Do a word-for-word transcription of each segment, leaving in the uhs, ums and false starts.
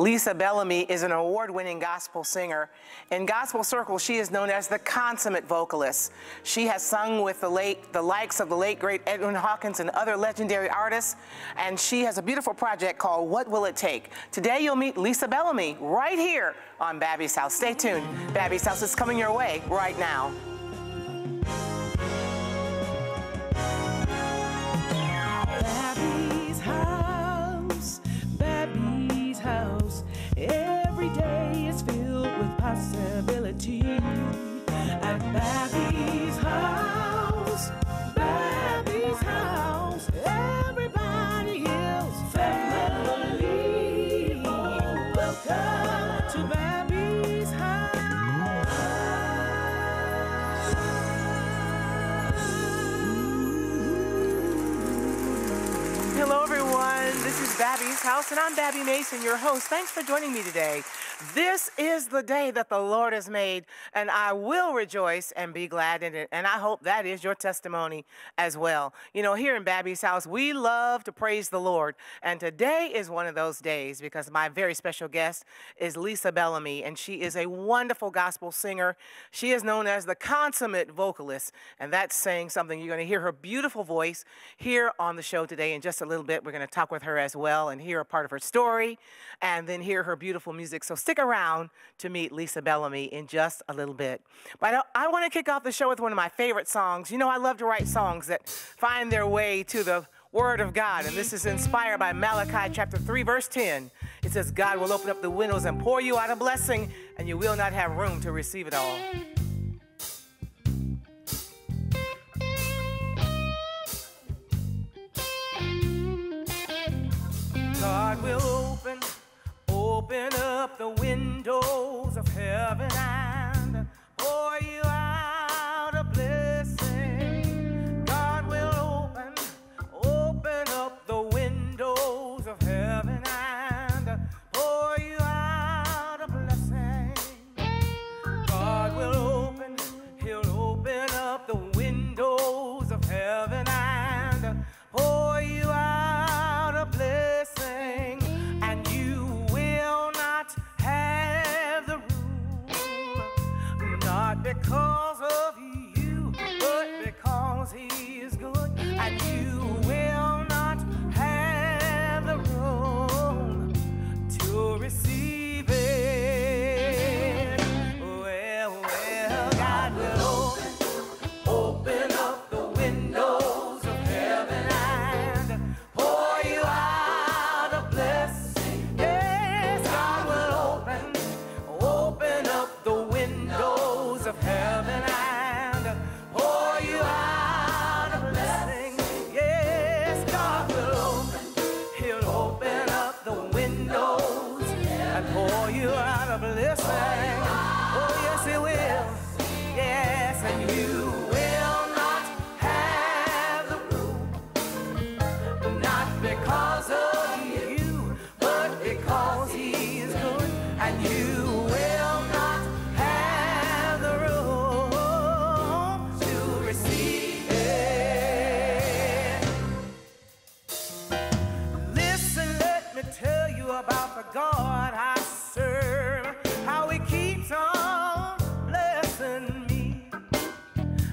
Lisa Bellamy is an award-winning gospel singer. In gospel circles, she is known as the consummate vocalist. She has sung with the, late, the likes of the late, great Edwin Hawkins and other legendary artists, and she has a beautiful project called What Will It Take? Today, you'll meet Lisa Bellamy right here on Babbie's House. Stay tuned. Babbie's House is coming your way right now. Babbie's House, Babbie's House. Every day is filled with possibility. At Babbie's House, Babbie's House. Everybody is family. Welcome to Babbie's House. Hello, everyone. This is Babbie's House, and I'm Babbie Mason, your host. Thanks for joining me today. This is the day that the Lord has made, and I will rejoice and be glad in it. And I hope that is your testimony as well. You know, here in Babbie's House, we love to praise the Lord. And today is one of those days because my very special guest is Lisa Bellamy, and she is a wonderful gospel singer. She is known as the consummate vocalist, and that's saying something. You're going to hear her beautiful voice here on the show today in just a little bit. We're going to talk with her as well and hear a part of her story and then hear her beautiful music. So stick around to meet Lisa Bellamy in just a little bit. But I, I want to kick off the show with one of my favorite songs. You know, I love to write songs that find their way to the Word of God. And this is inspired by Malachi chapter three, verse ten. It says, God will open up the windows and pour you out a blessing, and you will not have room to receive it all. God will open Open up the windows of heaven and pour you out a blessing. God will open, open up the windows of heaven and pour you out a blessing. God will open, he'll open up the windows of heaven and pour you out a blessing. Not because of you, but because he is good, and you will not have the room to receive it. Well, well, God will open, open up the windows of heaven and pour you out a blessing. Yes, God will open, open up the windows of heaven and pour you out a blessing. Yes, God will open, he'll open up the windows and pour you out a blessing. Oh, yes, he will. Yes, and you will not have the room, not because of you, but because he is good, and you will not about the God I serve, how he keeps on blessing me,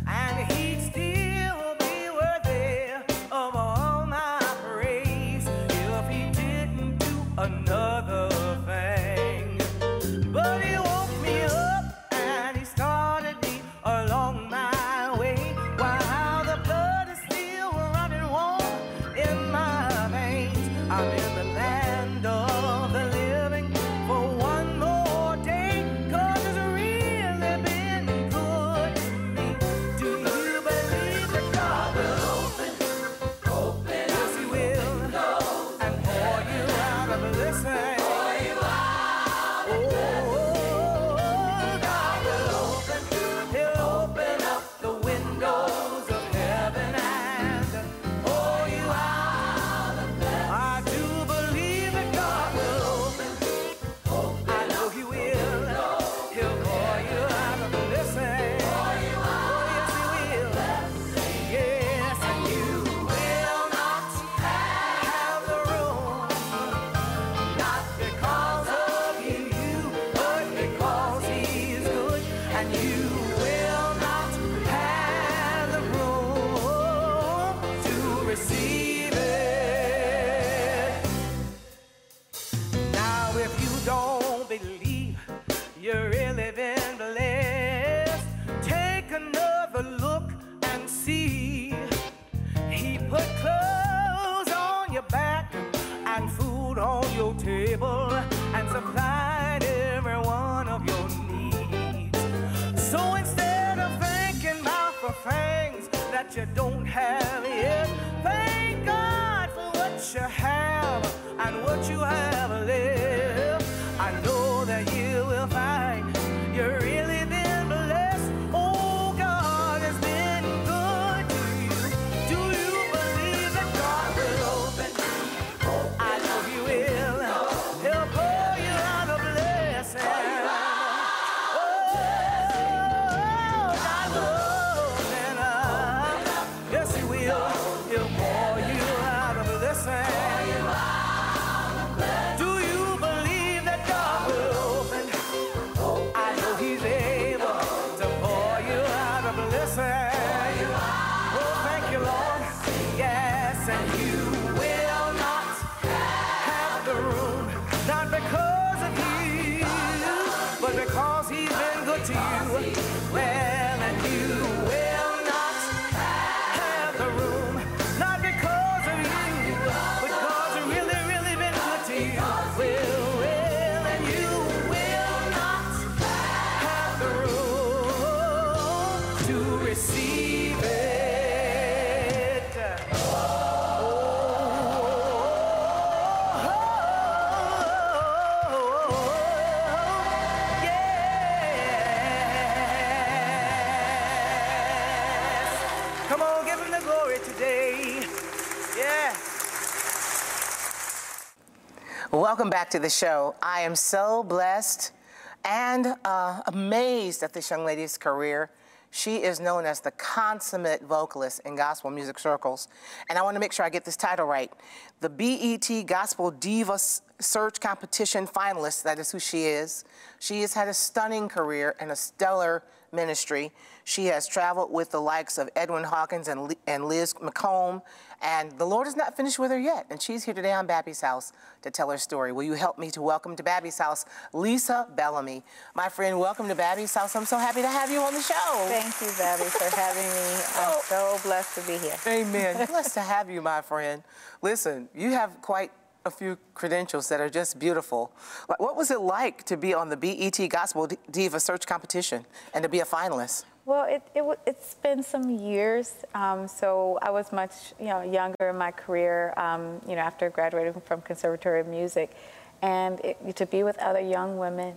and he'd still be worthy of all my praise if he didn't do another thing. But he woke me up and he started me along my way, while the blood is still running warm in my veins. I'm in the land of because you're really been blessed. Take another look and see. He put clothes on your back and food on your table and supplied every one of your needs. So instead of thinking about the things that you don't have yet, thank God for what you have and what you have left. I know that you will find you're really been blessed. Oh, God has been good to you. Do you believe that God will open? I know He will. He'll pour you out a blessing. Oh, God will open up. Yes, He will. He'll pour you out a blessing. Welcome back to the show. I am so blessed and uh, amazed at this young lady's career. She is known as the consummate vocalist in gospel music circles. And I want to make sure I get this title right. The B E T Gospel Diva Search Competition finalist, that is who she is. She has had a stunning career and a stellar ministry. She has traveled with the likes of Edwin Hawkins and, and Liz McComb, and the Lord is not finished with her yet, and she's here today on Babbie's House to tell her story. Will you help me to welcome to Babbie's House, Lisa Bellamy. My friend, welcome to Babbie's House. I'm so happy to have you on the show. Thank you, Babbie, for having me. I'm so blessed to be here. Amen. Blessed to have you, my friend. Listen, you have quite a few credentials that are just beautiful. What was it like to be on the B E T Gospel Diva Search Competition and to be a finalist? Well, it, it, it's been some years, um, so I was much you know, younger in my career, um, you know, after graduating from Conservatory of Music, and it, to be with other young women,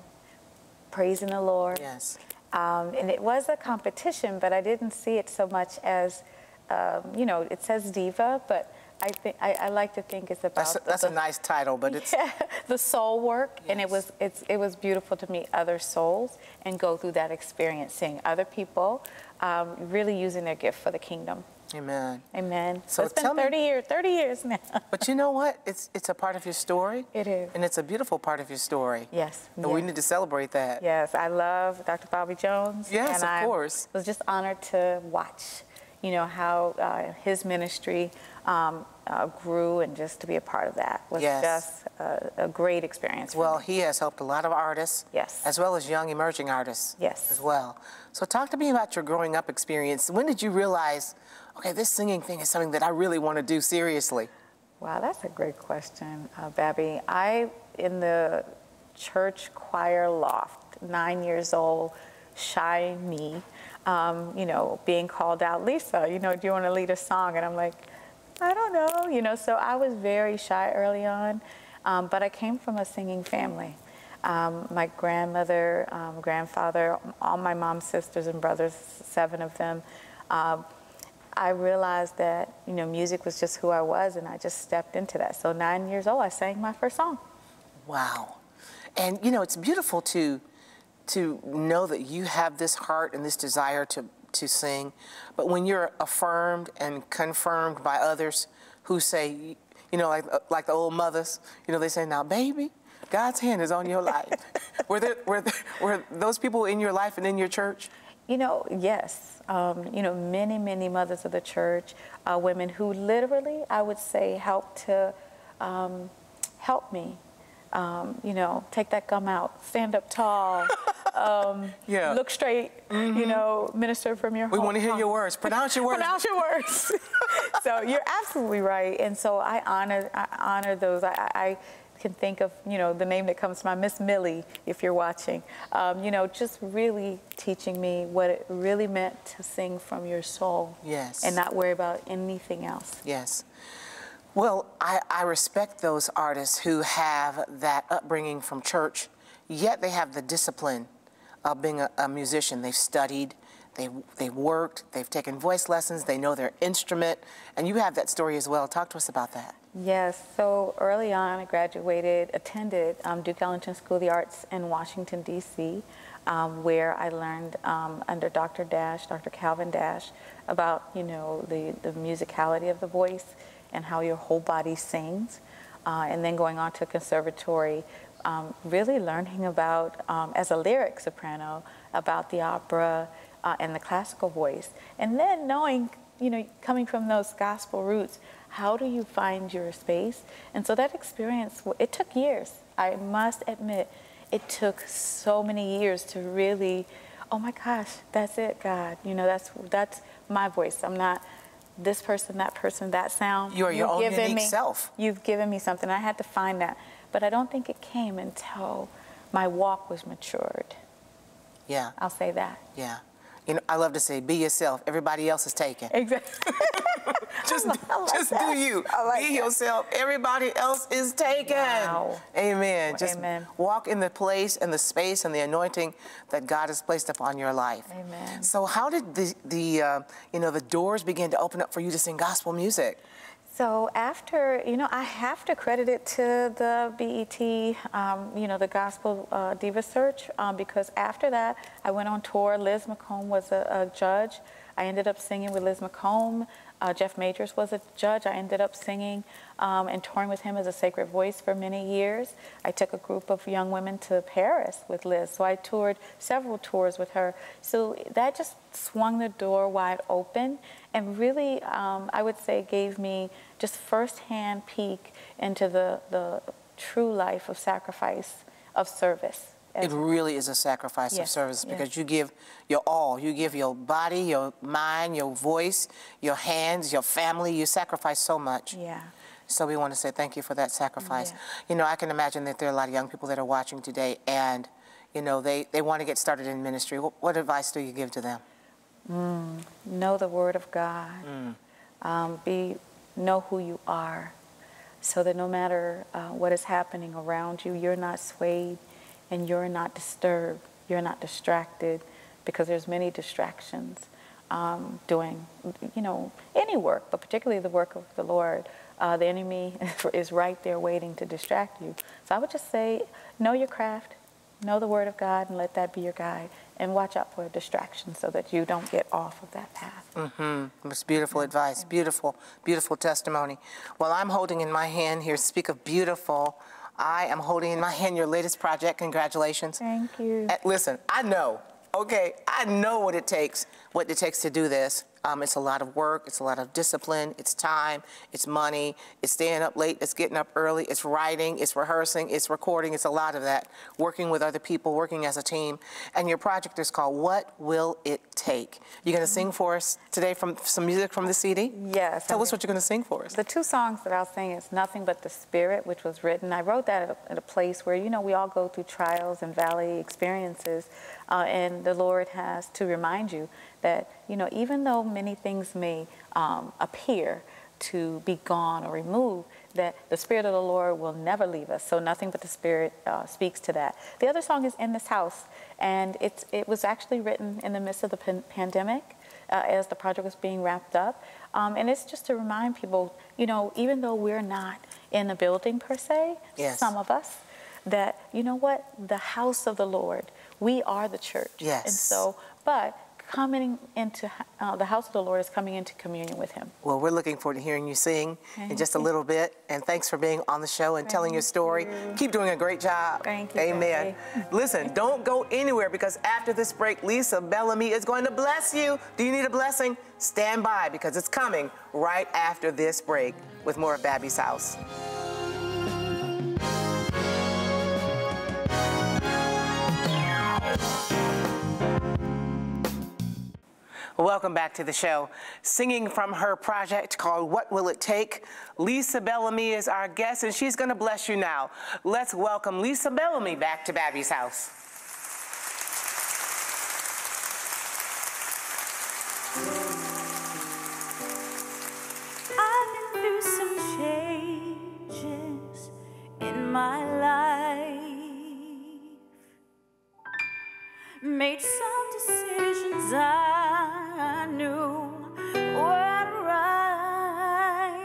praising the Lord. Yes. Um, and it was a competition, but I didn't see it so much as, um, you know, it says diva, but I think I, I like to think it's about that's a, that's the, a nice title, but it's yeah, the soul work, yes. And it was it's it was beautiful to meet other souls and go through that experience, seeing other people um, really using their gift for the kingdom. Amen. Amen. So, so it's been thirty me, years, thirty years now. But you know what? It's it's a part of your story. It is, and it's a beautiful part of your story. Yes. And yes. We need to celebrate that. Yes, I love Doctor Bobby Jones. Yes, and of I course. Was just honored to watch. You know, how uh, his ministry um, uh, grew, and just to be a part of that was yes. just a, a great experience for Well, me. He has helped a lot of artists, yes, as well as young emerging artists, yes, as well. So talk to me about your growing up experience. When did you realize, okay, this singing thing is something that I really want to do seriously? Wow, that's a great question, uh, Babbie. I, in the church choir loft, nine years old, shy me, Um, you know, being called out, Lisa, you know, do you want to lead a song? And I'm like, I don't know, you know, so I was very shy early on, um, but I came from a singing family. Um, my grandmother, um, grandfather, all my mom's sisters and brothers, seven of them, um, I realized that, you know, music was just who I was, and I just stepped into that. So nine years old, I sang my first song. Wow. And, you know, it's beautiful to to know that you have this heart and this desire to, to sing, but when you're affirmed and confirmed by others who say, you know, like, like the old mothers, you know, they say, now, baby, God's hand is on your life. were, there, were, there, were those people in your life and in your church? You know, yes. Um, you know, many, many mothers of the church, uh, women who literally, I would say, helped to um, help me um, you know, take that gum out, stand up tall, um, yeah. look straight, mm-hmm. you know, minister from your home. We want to hear your words. Pronounce your words. Pronounce your words. So you're absolutely right. And so I honor, I honor those. I, I can think of, you know, the name that comes to mind, Miss Millie, if you're watching, um, you know, just really teaching me what it really meant to sing from your soul. Yes. And not worry about anything else. Yes. Well, I, I respect those artists who have that upbringing from church, yet they have the discipline of being a, a musician. They've studied, they, they've worked, they've taken voice lessons, they know their instrument, and you have that story as well. Talk to us about that. Yes, so early on I graduated, attended um, Duke Ellington School of the Arts in Washington, D C, um, where I learned um, under Doctor Dash, Doctor Calvin Dash, about, you know, the, the musicality of the voice and how your whole body sings, uh, and then going on to a conservatory, um, really learning about, um, as a lyric soprano, about the opera uh, and the classical voice. And then knowing, you know, coming from those gospel roots, how do you find your space? And so that experience, it took years. I must admit, it took so many years to really, oh my gosh, that's it, God. You know, that's, that's my voice. I'm not this person, that person, that sound. You're your own unique self. You've given me something. I had to find that. But I don't think it came until my walk was matured. Yeah. I'll say that. Yeah. You know, I love to say, be yourself. Everybody else is taken. Exactly. Just I like, I like just that. do you. I like be that. yourself. Everybody else is taken. Wow. Amen. Just Amen. walk in the place and the space and the anointing that God has placed upon your life. Amen. So how did the, the uh, you know, the doors begin to open up for you to sing gospel music? So after, you know, I have to credit it to the B E T, um, you know, the Gospel uh, Diva Search, um, because after that, I went on tour. Liz McComb was a, a judge. I ended up singing with Liz McComb. Uh, Jeff Majors was a judge. I ended up singing um, and touring with him as a sacred voice for many years. I took a group of young women to Paris with Liz, so I toured several tours with her. So that just swung the door wide open and really, um, I would say, gave me just firsthand peek into the, the true life of sacrifice, of service. It really is a sacrifice yes. of service because yes. you give your all. You give your body, your mind, your voice, your hands, your family. You sacrifice so much. Yeah. So we want to say thank you for that sacrifice. Yeah. You know, I can imagine that there are a lot of young people that are watching today and, you know, they, they want to get started in ministry. What, what advice do you give to them? Mm, know the Word of God. Mm. Um, be, know who you are so that no matter uh, what is happening around you, you're not swayed. And you're not disturbed, you're not distracted, because there's many distractions um, doing, you know, any work, but particularly the work of the Lord. Uh, the enemy is right there waiting to distract you. So I would just say, know your craft, know the Word of God, and let that be your guide, and watch out for distractions so that you don't get off of that path. Mm-hmm. That's beautiful advice, Amen. beautiful, beautiful testimony. Well, I'm holding in my hand here, speak of beautiful, I am holding in my hand your latest project. Congratulations. Thank you. And listen, I know, okay, I know what it takes, what it takes to do this. Um, it's a lot of work, it's a lot of discipline, it's time, it's money, it's staying up late, it's getting up early, it's writing, it's rehearsing, it's recording, it's a lot of that. Working with other people, working as a team. And your project is called What Will It Take? You're gonna mm-hmm. sing for us today from some music from the C D? Yes. Tell okay. us what you're gonna sing for us. The two songs that I'll sing is Nothing But the Spirit, which was written, I wrote that at a, at a place where, you know, we all go through trials and valley experiences, uh, and the Lord has to remind you that, you know, even though many things may um, appear to be gone or removed, that the Spirit of the Lord will never leave us. So Nothing But the Spirit uh, speaks to that. The other song is In This House, and it's, it was actually written in the midst of the pan pandemic uh, as the project was being wrapped up. Um, and it's just to remind people, you know, even though we're not in the building per se, yes. some of us, that, you know what, the house of the Lord, we are the church. Yes. And so, but coming into uh, the house of the Lord is coming into communion with Him. Well, we're looking forward to hearing you sing Thank in just a little bit. And thanks for being on the show and Thank telling your story. You. Keep doing a great job. Thank you. Amen. Baby. Listen, don't go anywhere because after this break, Lisa Bellamy is going to bless you. Do you need a blessing? Stand by because it's coming right after this break with more of Babbie's House. Welcome back to the show. Singing from her project called What Will It Take? Lisa Bellamy is our guest, and she's going to bless you now. Let's welcome Lisa Bellamy back to Babbie's House. I've been through some changes in my life, made some decisions I knew were right.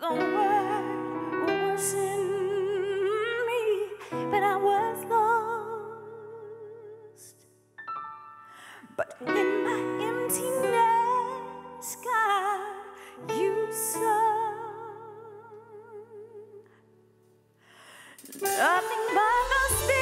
The word was in me, but I was lost. But in my emptiness, God, you saw nothing but the spirit.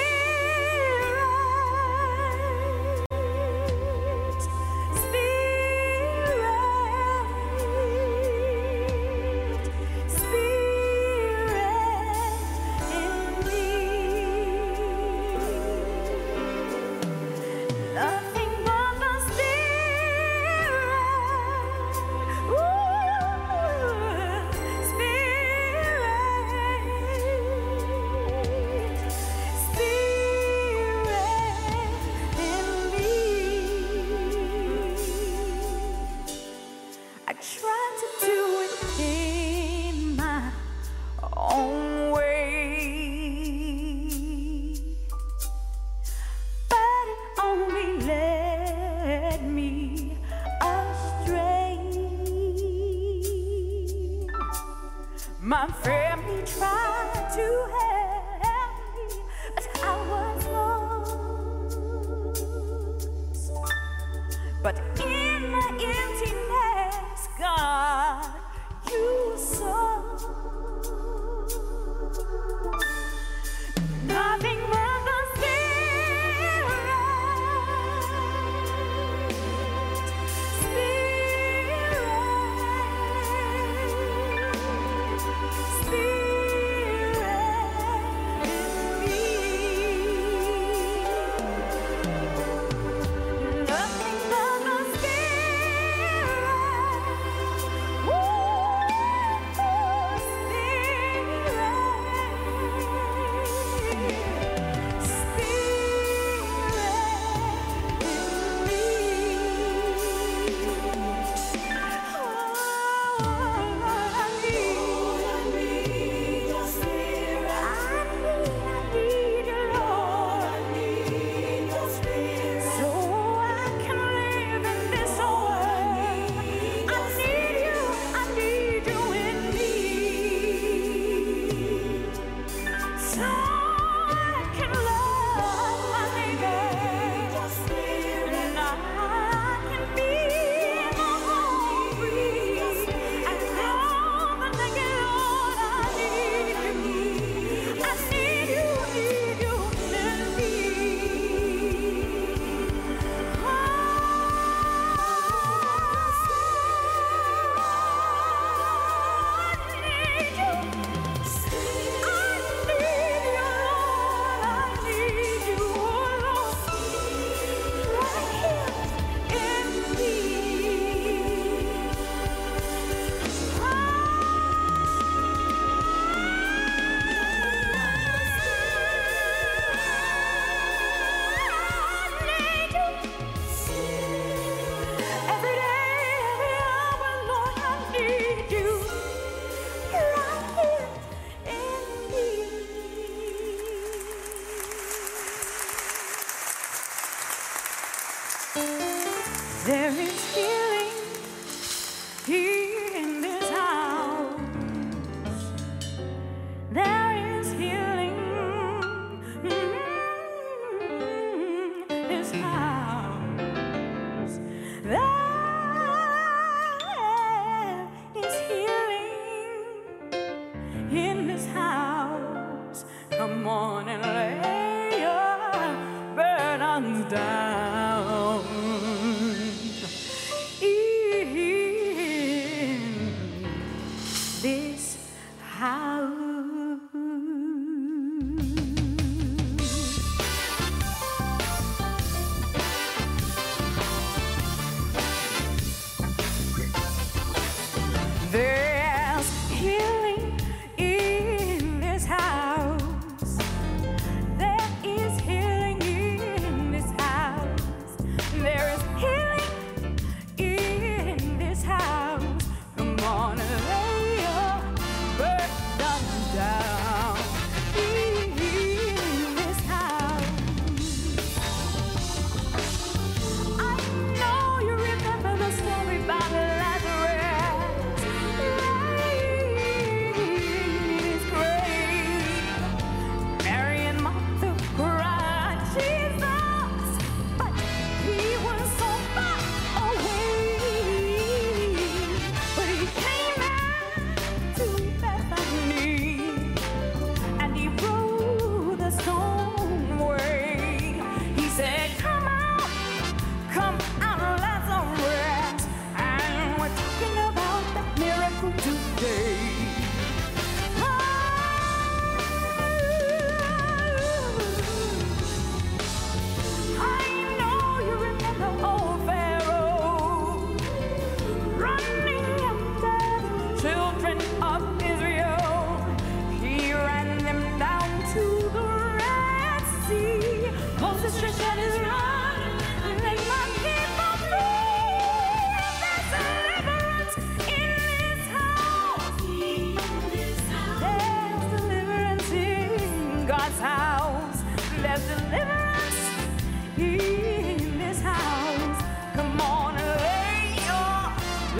God's house. There's deliverance in this house. Come on and lay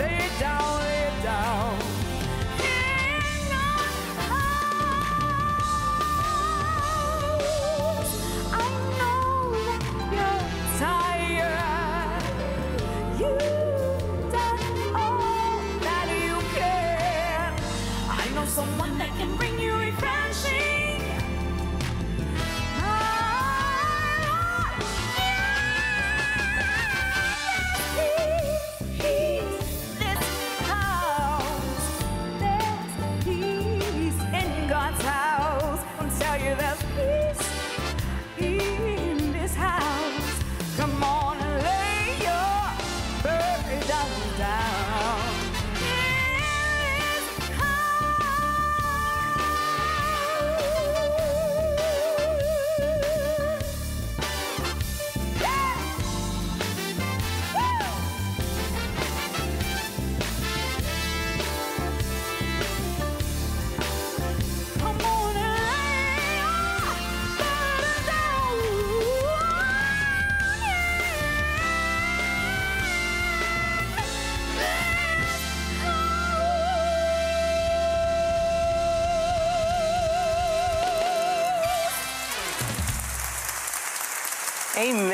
your, lay it down, lay it down. In God's house. I know that you're tired. You've done all that you can. I know someone that can bring you refreshing. Amen.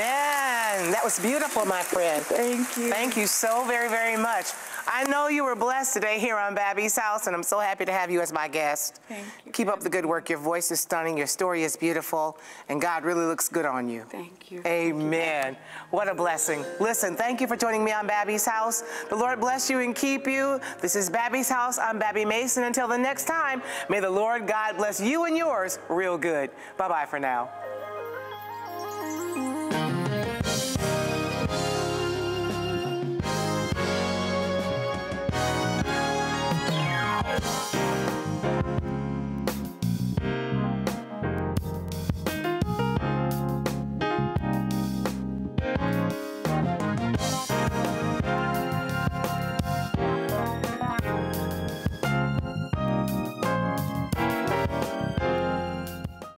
That was beautiful, my friend. Thank you. Thank you so very, very much. I know you were blessed today here on Babbie's House, and I'm so happy to have you as my guest. Thank you. Keep up the good work. Your voice is stunning. Your story is beautiful, and God really looks good on you. Thank you. Amen. Thank you. What a blessing. Listen, thank you for joining me on Babbie's House. The Lord bless you and keep you. This is Babbie's House. I'm Babbie Mason. Until the next time, may the Lord God bless you and yours real good. Bye-bye for now.